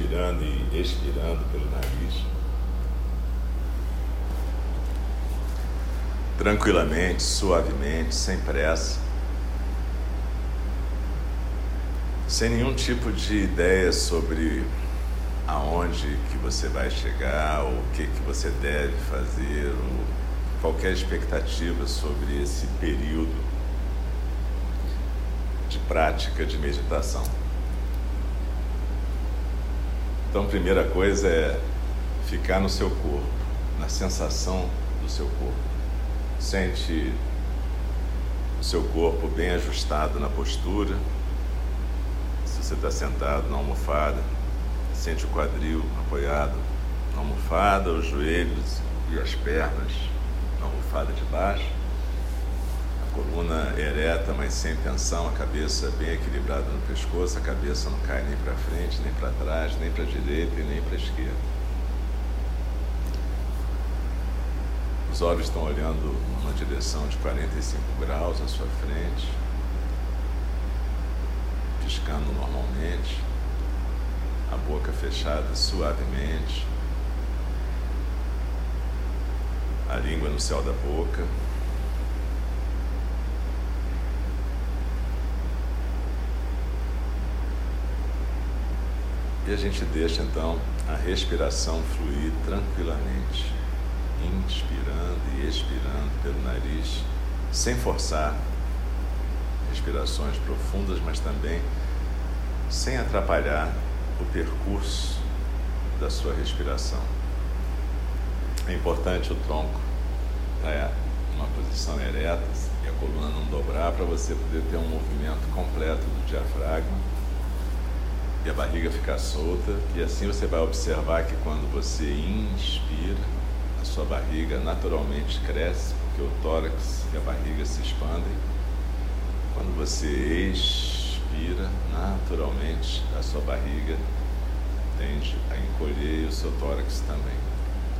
inspirando e expirando pelo nariz, tranquilamente, suavemente, sem pressa, sem nenhum tipo de ideia sobre aonde que você vai chegar, ou o que que você deve fazer, ou qualquer expectativa sobre esse período de prática de meditação. Então, a primeira coisa é ficar no seu corpo, na sensação do seu corpo. Sente o seu corpo bem ajustado na postura. Se você está sentado na almofada, sente o quadril apoiado na almofada, os joelhos e as pernas na almofada de baixo, a coluna ereta, mas sem tensão, a cabeça bem equilibrada no pescoço, a cabeça não cai nem para frente, nem para trás, nem para a direita e nem para a esquerda. Os olhos estão olhando numa direção de 45 graus à sua frente, piscando normalmente, a boca fechada suavemente, a língua no céu da boca, e a gente deixa então a respiração fluir tranquilamente, inspirando e expirando pelo nariz, sem forçar, respirações profundas, mas também sem atrapalhar o percurso da sua respiração. É importante o tronco estar numa posição ereta e a coluna não dobrar, para você poder ter um movimento completo do diafragma e a barriga ficar solta, e assim você vai observar que quando você inspira, a sua barriga naturalmente cresce, porque o tórax e a barriga se expandem. Quando você expira, naturalmente a sua barriga tende a encolher e o seu tórax também.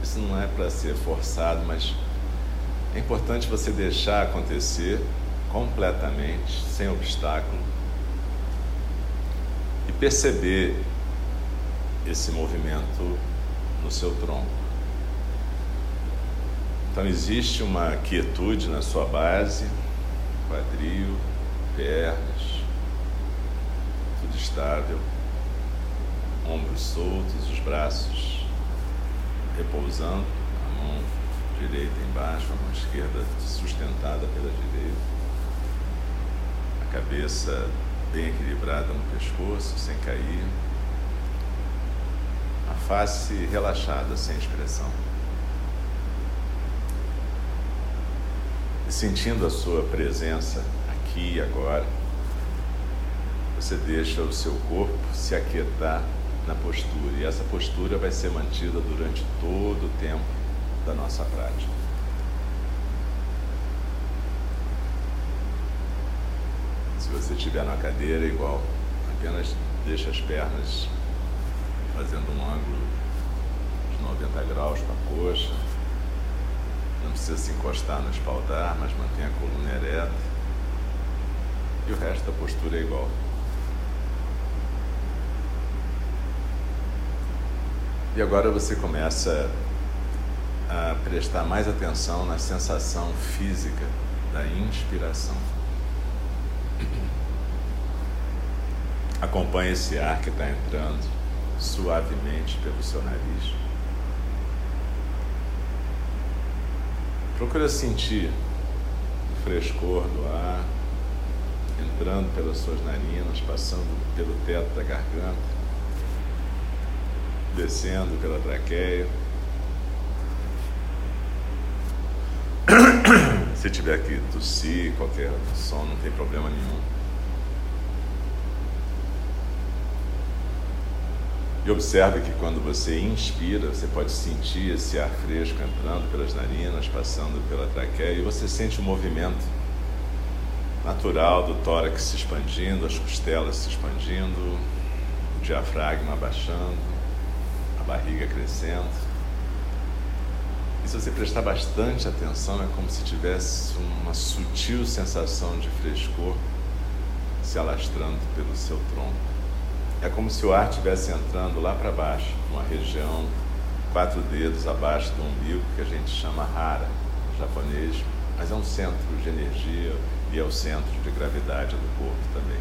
Isso não é para ser forçado, mas é importante você deixar acontecer completamente, sem obstáculo, e perceber esse movimento no seu tronco. Então existe uma quietude na sua base, quadril, pernas, tudo estável, ombros soltos, os braços repousando, a mão direita embaixo, a mão esquerda sustentada pela direita, a cabeça bem equilibrada no pescoço, sem cair, a face relaxada, sem expressão. Sentindo a sua presença aqui e agora, você deixa o seu corpo se aquietar na postura, e essa postura vai ser mantida durante todo o tempo da nossa prática. Se você estiver na cadeira, igual, apenas deixa as pernas fazendo um ângulo de 90 graus com a coxa. Não precisa se encostar no espaldar, mas mantenha a coluna ereta. E o resto da postura é igual. E agora você começa a prestar mais atenção na sensação física da inspiração. Acompanhe esse ar que está entrando suavemente pelo seu nariz. Procura sentir o frescor do ar entrando pelas suas narinas, passando pelo teto da garganta, descendo pela traqueia. Se tiver que tossir, qualquer som, não tem problema nenhum. E observe que quando você inspira, você pode sentir esse ar fresco entrando pelas narinas, passando pela traqueia, e você sente o movimento natural do tórax se expandindo, as costelas se expandindo, o diafragma abaixando, a barriga crescendo. E se você prestar bastante atenção, é como se tivesse uma sutil sensação de frescor se alastrando pelo seu tronco. É como se o ar estivesse entrando lá para baixo, uma região 4 dedos abaixo do umbigo, que a gente chama hara, em japonês, mas é um centro de energia e é o centro de gravidade do corpo também.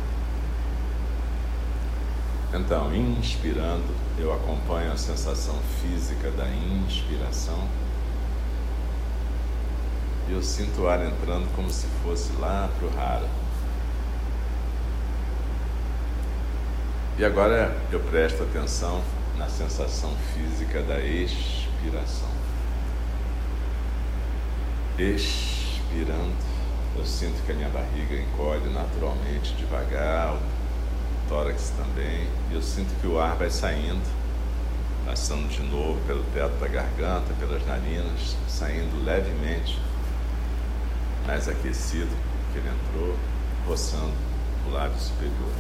Então, inspirando, eu acompanho a sensação física da inspiração e eu sinto o ar entrando como se fosse lá para o hara. E agora eu presto atenção na sensação física da expiração. Expirando, eu sinto que a minha barriga encolhe naturalmente, devagar, o tórax também. E eu sinto que o ar vai saindo, passando de novo pelo teto da garganta, pelas narinas, saindo levemente, mais aquecido que ele entrou, roçando o lábio superior.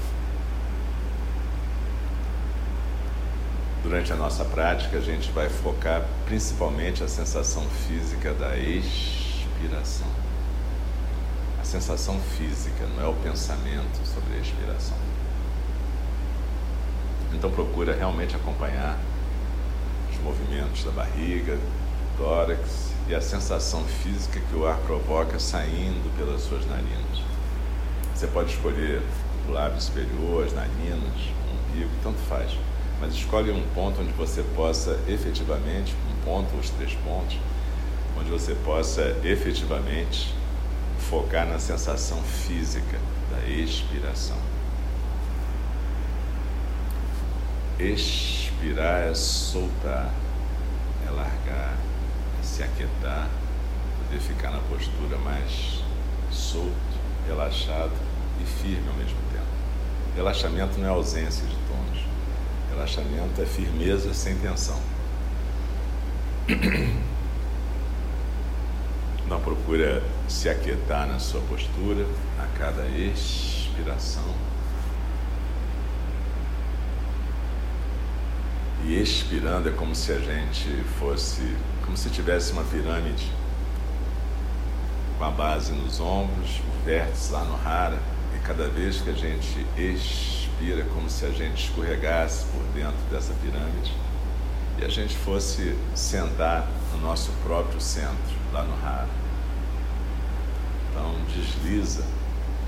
Durante a nossa prática, a gente vai focar principalmente a sensação física da expiração. A sensação física, não é o pensamento sobre a expiração. Então procura realmente acompanhar os movimentos da barriga, do tórax e a sensação física que o ar provoca saindo pelas suas narinas. Você pode escolher o lábio superior, as narinas, o umbigo, tanto faz. Mas escolhe um ponto onde você possa efetivamente, um ponto ou os 3 pontos, onde você possa efetivamente focar na sensação física da expiração. Expirar é soltar, é largar, é se aquietar, poder ficar na postura mais solto, relaxado e firme ao mesmo tempo. Relaxamento não é ausência de tons. Relaxamento é firmeza sem tensão. Então procura se aquietar na sua postura a cada expiração. E expirando é como se a gente fosse, como se tivesse uma pirâmide com a base nos ombros, o vértice lá no hara, e cada vez que a gente expira, como se a gente escorregasse por dentro dessa pirâmide e a gente fosse sentar no nosso próprio centro, lá no hara. Então desliza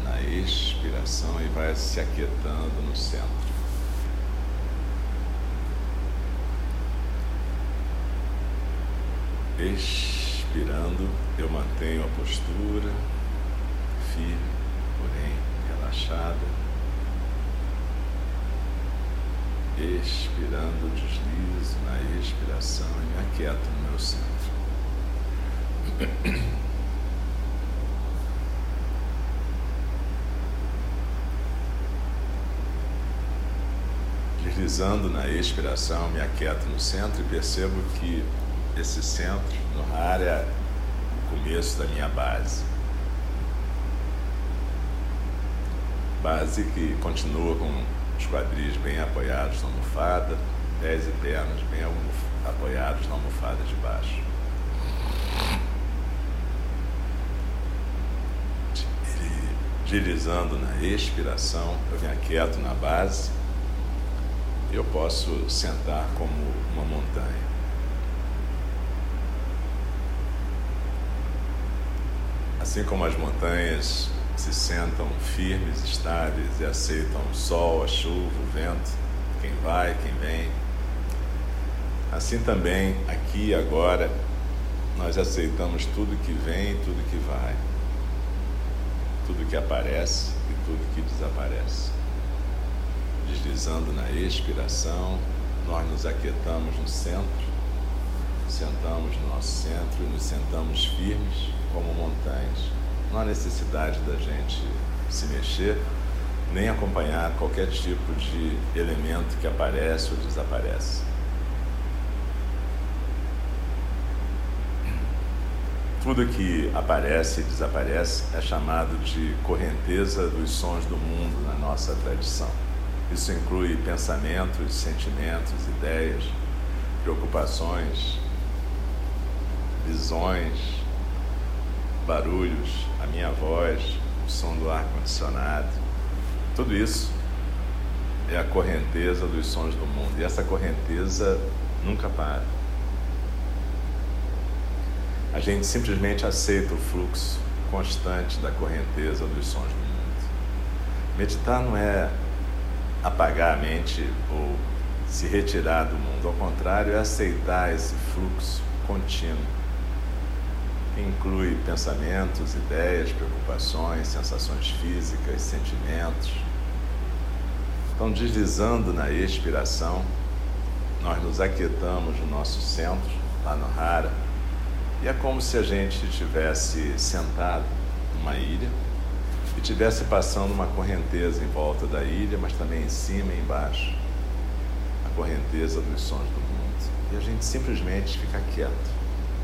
na expiração e vai se aquietando no centro. Expirando, eu mantenho a postura firme, porém relaxada. Expirando, deslizo na expiração e me aquieto no meu centro. Deslizando na expiração, me aquieto no centro e percebo que esse centro, no hara, é o começo da minha base. Base que continua com os quadris bem apoiados na almofada, pés e pernas bem apoiados na almofada de baixo. Deslizando na expiração, eu me aquieto na base e eu posso sentar como uma montanha. Assim como as montanhas se sentam firmes, estáveis e aceitam o sol, a chuva, o vento, quem vai, quem vem. Assim também, aqui e agora, nós aceitamos tudo que vem e tudo que vai, tudo que aparece e tudo que desaparece. Deslizando na expiração, nós nos aquietamos no centro, sentamos no nosso centro e nos sentamos firmes como montanhas. Não há necessidade da gente se mexer, nem acompanhar qualquer tipo de elemento que aparece ou desaparece. Tudo que aparece e desaparece é chamado de correnteza dos sons do mundo na nossa tradição. Isso inclui pensamentos, sentimentos, ideias, preocupações, visões, barulhos, a minha voz, o som do ar-condicionado, tudo isso é a correnteza dos sons do mundo. E essa correnteza nunca para. A gente simplesmente aceita o fluxo constante da correnteza dos sons do mundo. Meditar não é apagar a mente ou se retirar do mundo. Ao contrário, é aceitar esse fluxo contínuo, que inclui pensamentos, ideias, preocupações, sensações físicas, sentimentos. Então, deslizando na expiração, nós nos aquietamos no nosso centro, lá no hara, e é como se a gente estivesse sentado numa ilha e estivesse passando uma correnteza em volta da ilha, mas também em cima e embaixo, a correnteza dos sons do mundo. E a gente simplesmente fica quieto,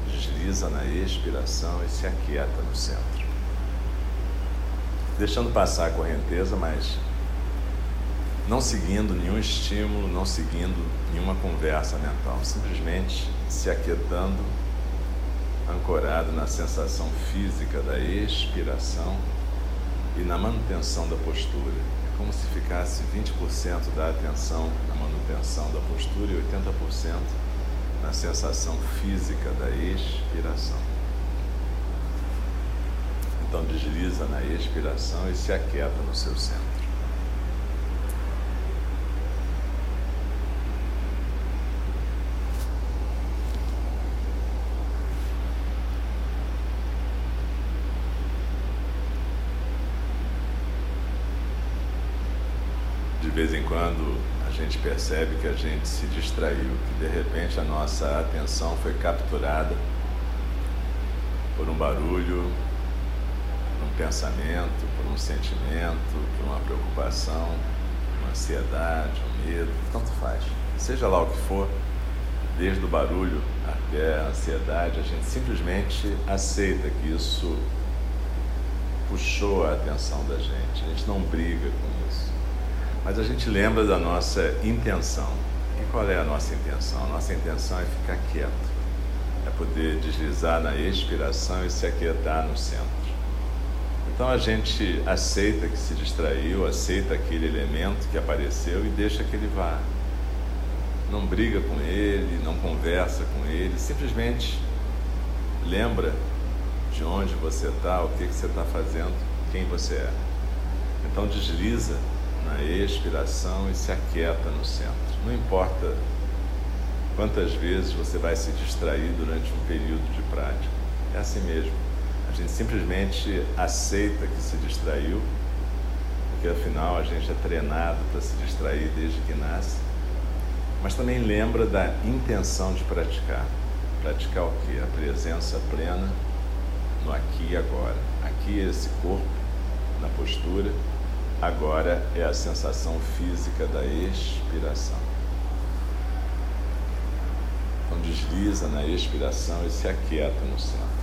desliza na expiração e se aquieta no centro, deixando passar a correnteza, mas não seguindo nenhum estímulo, não seguindo nenhuma conversa mental, simplesmente se aquietando, ancorado na sensação física da expiração e na manutenção da postura. É como se ficasse 20% da atenção na manutenção da postura e 80% na sensação física da expiração. Então desliza na expiração e se aquieta no seu centro. De vez em quando a gente percebe que a gente se distraiu, que de repente a nossa atenção foi capturada por um barulho, por um pensamento, por um sentimento, por uma preocupação, uma ansiedade, um medo, tanto faz. Seja lá o que for, desde o barulho até a ansiedade, a gente simplesmente aceita que isso puxou a atenção da gente. A gente não briga com isso. Mas a gente lembra da nossa intenção. E qual é a nossa intenção? A nossa intenção é ficar quieto, é poder deslizar na expiração e se aquietar no centro. Então a gente aceita que se distraiu, aceita aquele elemento que apareceu e deixa que ele vá. Não briga com ele, não conversa com ele, simplesmente lembra de onde você está, o que você está fazendo, quem você é. Então desliza na expiração e se aquieta no centro. Não importa quantas vezes você vai se distrair durante um período de prática. É assim mesmo. A gente simplesmente aceita que se distraiu, porque afinal a gente é treinado para se distrair desde que nasce. Mas também lembra da intenção de praticar. Praticar o quê? A presença plena no aqui e agora. Aqui é esse corpo, na postura. Agora é a sensação física da expiração. Então desliza na expiração e se aquieta no centro.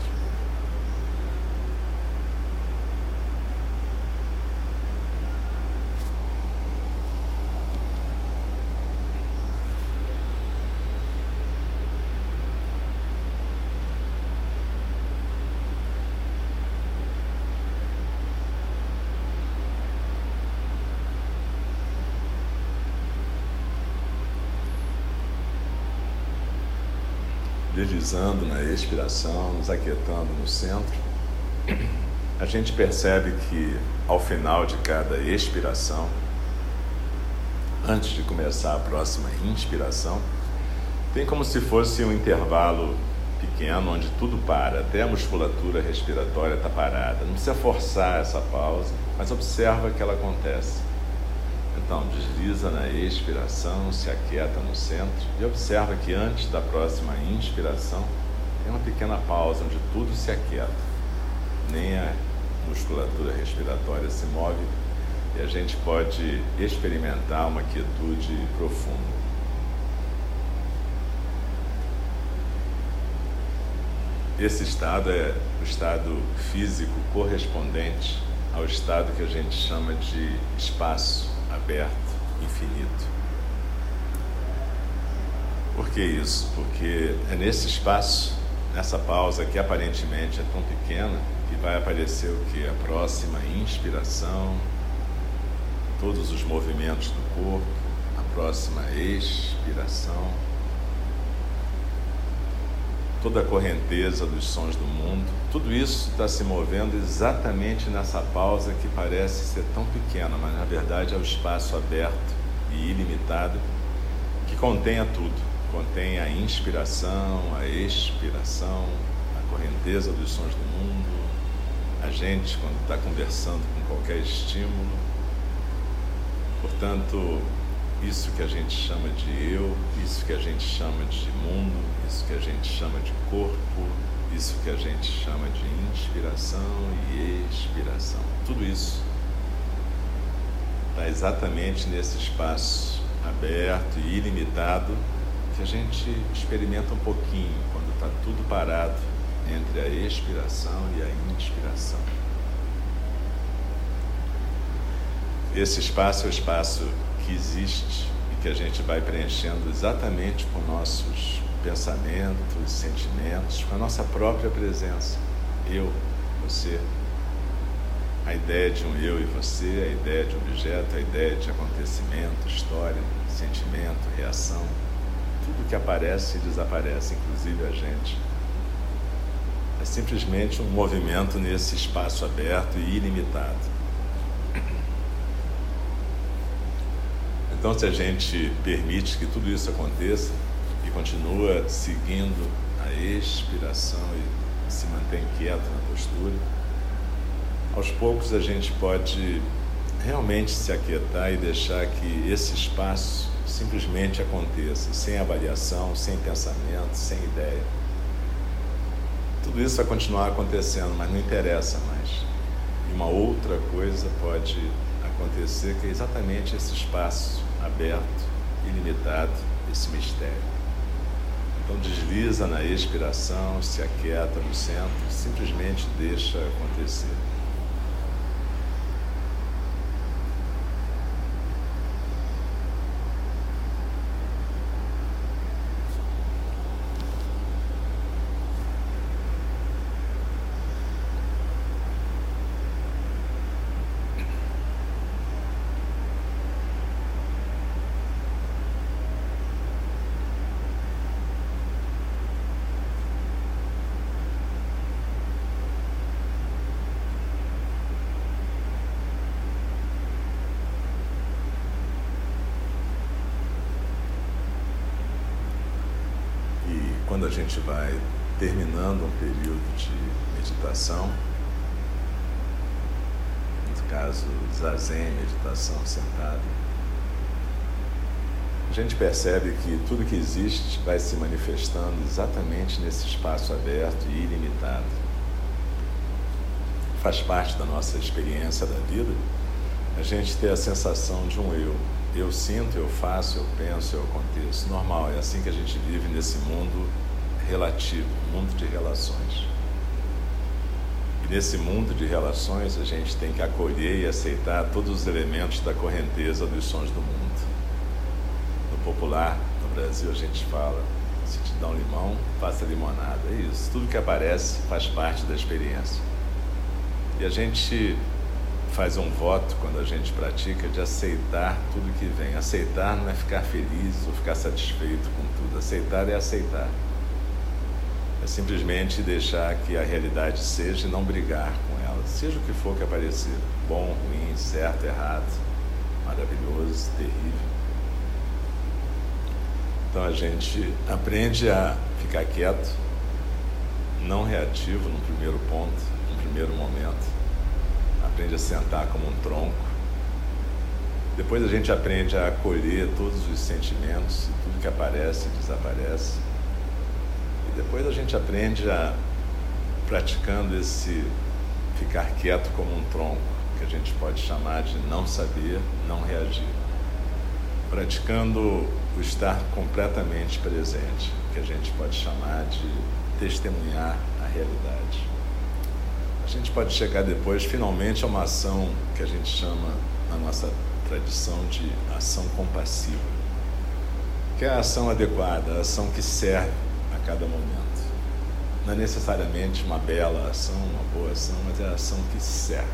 Deslizando na expiração, nos aquietando no centro, a gente percebe que ao final de cada expiração, antes de começar a próxima inspiração, tem como se fosse um intervalo pequeno onde tudo para, até a musculatura respiratória está parada. Não precisa forçar essa pausa, mas observa que ela acontece. Então, desliza na expiração, se aquieta no centro e observa que antes da próxima inspiração tem uma pequena pausa onde tudo se aquieta. Nem a musculatura respiratória se move e a gente pode experimentar uma quietude profunda. Esse estado é o estado físico correspondente ao estado que a gente chama de espaço aberto, infinito. Por que isso? Porque é nesse espaço, nessa pausa que aparentemente é tão pequena, que vai aparecer o que? A próxima inspiração, todos os movimentos do corpo, na próxima expiração, toda a correnteza dos sons do mundo, tudo isso está se movendo exatamente nessa pausa que parece ser tão pequena, mas na verdade é o espaço aberto e ilimitado que contenha tudo. Contém a inspiração, a expiração, a correnteza dos sons do mundo, a gente quando está conversando com qualquer estímulo. Portanto, isso que a gente chama de eu, isso que a gente chama de mundo, isso que a gente chama de corpo, isso que a gente chama de inspiração e expiração, tudo isso está exatamente nesse espaço aberto e ilimitado que a gente experimenta um pouquinho quando está tudo parado entre a expiração e a inspiração. Esse espaço é o espaço que existe e que a gente vai preenchendo exatamente com nossos pensamentos, sentimentos, com a nossa própria presença. Eu, você. A ideia de um eu e você, a ideia de um objeto, a ideia de acontecimento, história, sentimento, reação. Tudo que aparece e desaparece, inclusive a gente, é simplesmente um movimento nesse espaço aberto e ilimitado. Então, se a gente permite que tudo isso aconteça e continua seguindo a expiração e se mantém quieto na postura, aos poucos a gente pode realmente se aquietar e deixar que esse espaço simplesmente aconteça, sem avaliação, sem pensamento, sem ideia. Tudo isso vai continuar acontecendo, mas não interessa mais. E uma outra coisa pode acontecer, que é exatamente esse espaço aberto, ilimitado, esse mistério. Então desliza na expiração, se aquieta no centro, simplesmente deixa acontecer. Quando a gente vai terminando um período de meditação, no caso zazen, meditação sentada, a gente percebe que tudo que existe vai se manifestando exatamente nesse espaço aberto e ilimitado. Faz parte da nossa experiência da vida a gente ter a sensação de um eu. Eu sinto, eu faço, eu penso, eu aconteço. Normal, é assim que a gente vive nesse mundo relativo, mundo de relações. E nesse mundo de relações a gente tem que acolher e aceitar todos os elementos da correnteza dos sons do mundo. No popular, no Brasil, a gente fala, se te dá um limão, faça limonada. É isso, tudo que aparece faz parte da experiência. E a gente faz um voto, quando a gente pratica, de aceitar tudo que vem. Aceitar não é ficar feliz ou ficar satisfeito com tudo. Aceitar é aceitar. É simplesmente deixar que a realidade seja e não brigar com ela. Seja o que for que aparecer. Bom, ruim, certo, errado, maravilhoso, terrível. Então a gente aprende a ficar quieto, não reativo num primeiro ponto, num primeiro momento. Aprende a sentar como um tronco. Depois a gente aprende a acolher todos os sentimentos, tudo que aparece e desaparece. E depois a gente aprende a, praticando esse ficar quieto como um tronco, que a gente pode chamar de não saber, não reagir. Praticando o estar completamente presente, que a gente pode chamar de testemunhar a realidade. A gente pode chegar depois, finalmente, a uma ação que a gente chama, na nossa tradição, de ação compassiva, que é a ação adequada, a ação que serve a cada momento. Não é necessariamente uma bela ação, uma boa ação, mas é a ação que serve,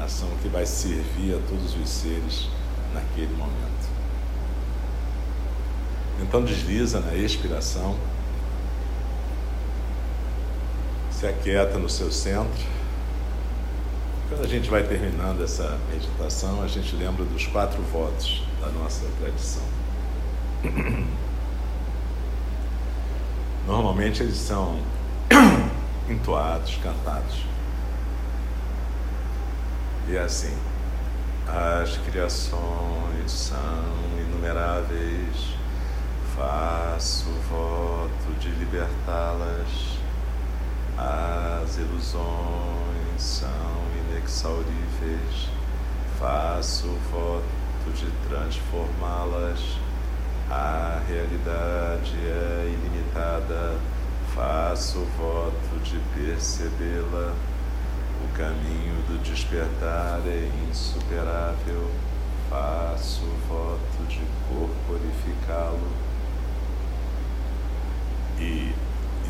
a ação que vai servir a todos os seres naquele momento. Então desliza na expiração, se aquieta no seu centro. Quando a gente vai terminando essa meditação, a gente lembra dos 4 votos da nossa tradição. Normalmente eles são entoados, cantados. E é assim: as criações são inumeráveis, faço voto de libertá-las. As ilusões são inexauríveis, faço voto de transformá-las. A realidade é ilimitada, faço voto de percebê-la. O caminho do despertar é insuperável, faço voto de corporificá-lo. E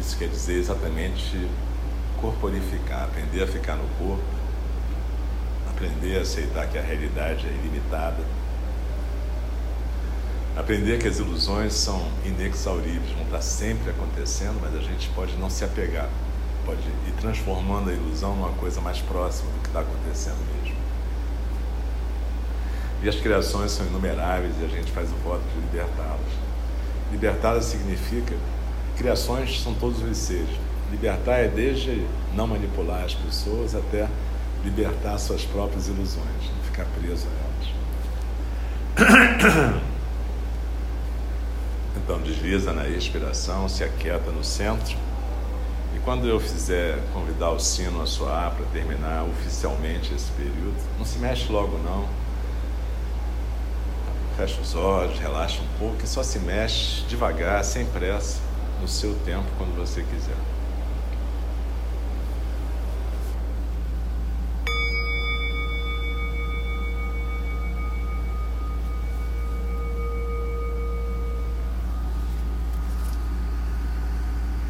isso quer dizer exatamente corporificar, aprender a ficar no corpo, aprender a aceitar que a realidade é ilimitada, aprender que as ilusões são inexauríveis, vão estar sempre acontecendo, mas a gente pode não se apegar, pode ir transformando a ilusão numa coisa mais próxima do que está acontecendo mesmo. E as criações são inumeráveis e a gente faz o voto de libertá-las. Libertá-las significa criações são todos os seres. Libertar é desde não manipular as pessoas até libertar suas próprias ilusões, não ficar preso a elas. Então desliza na expiração, se aquieta no centro. E quando eu fizer convidar o sino a soar para terminar oficialmente esse período, não se mexe logo não. Fecha os olhos, relaxa um pouco e só se mexe devagar, sem pressa, no seu tempo, quando você quiser.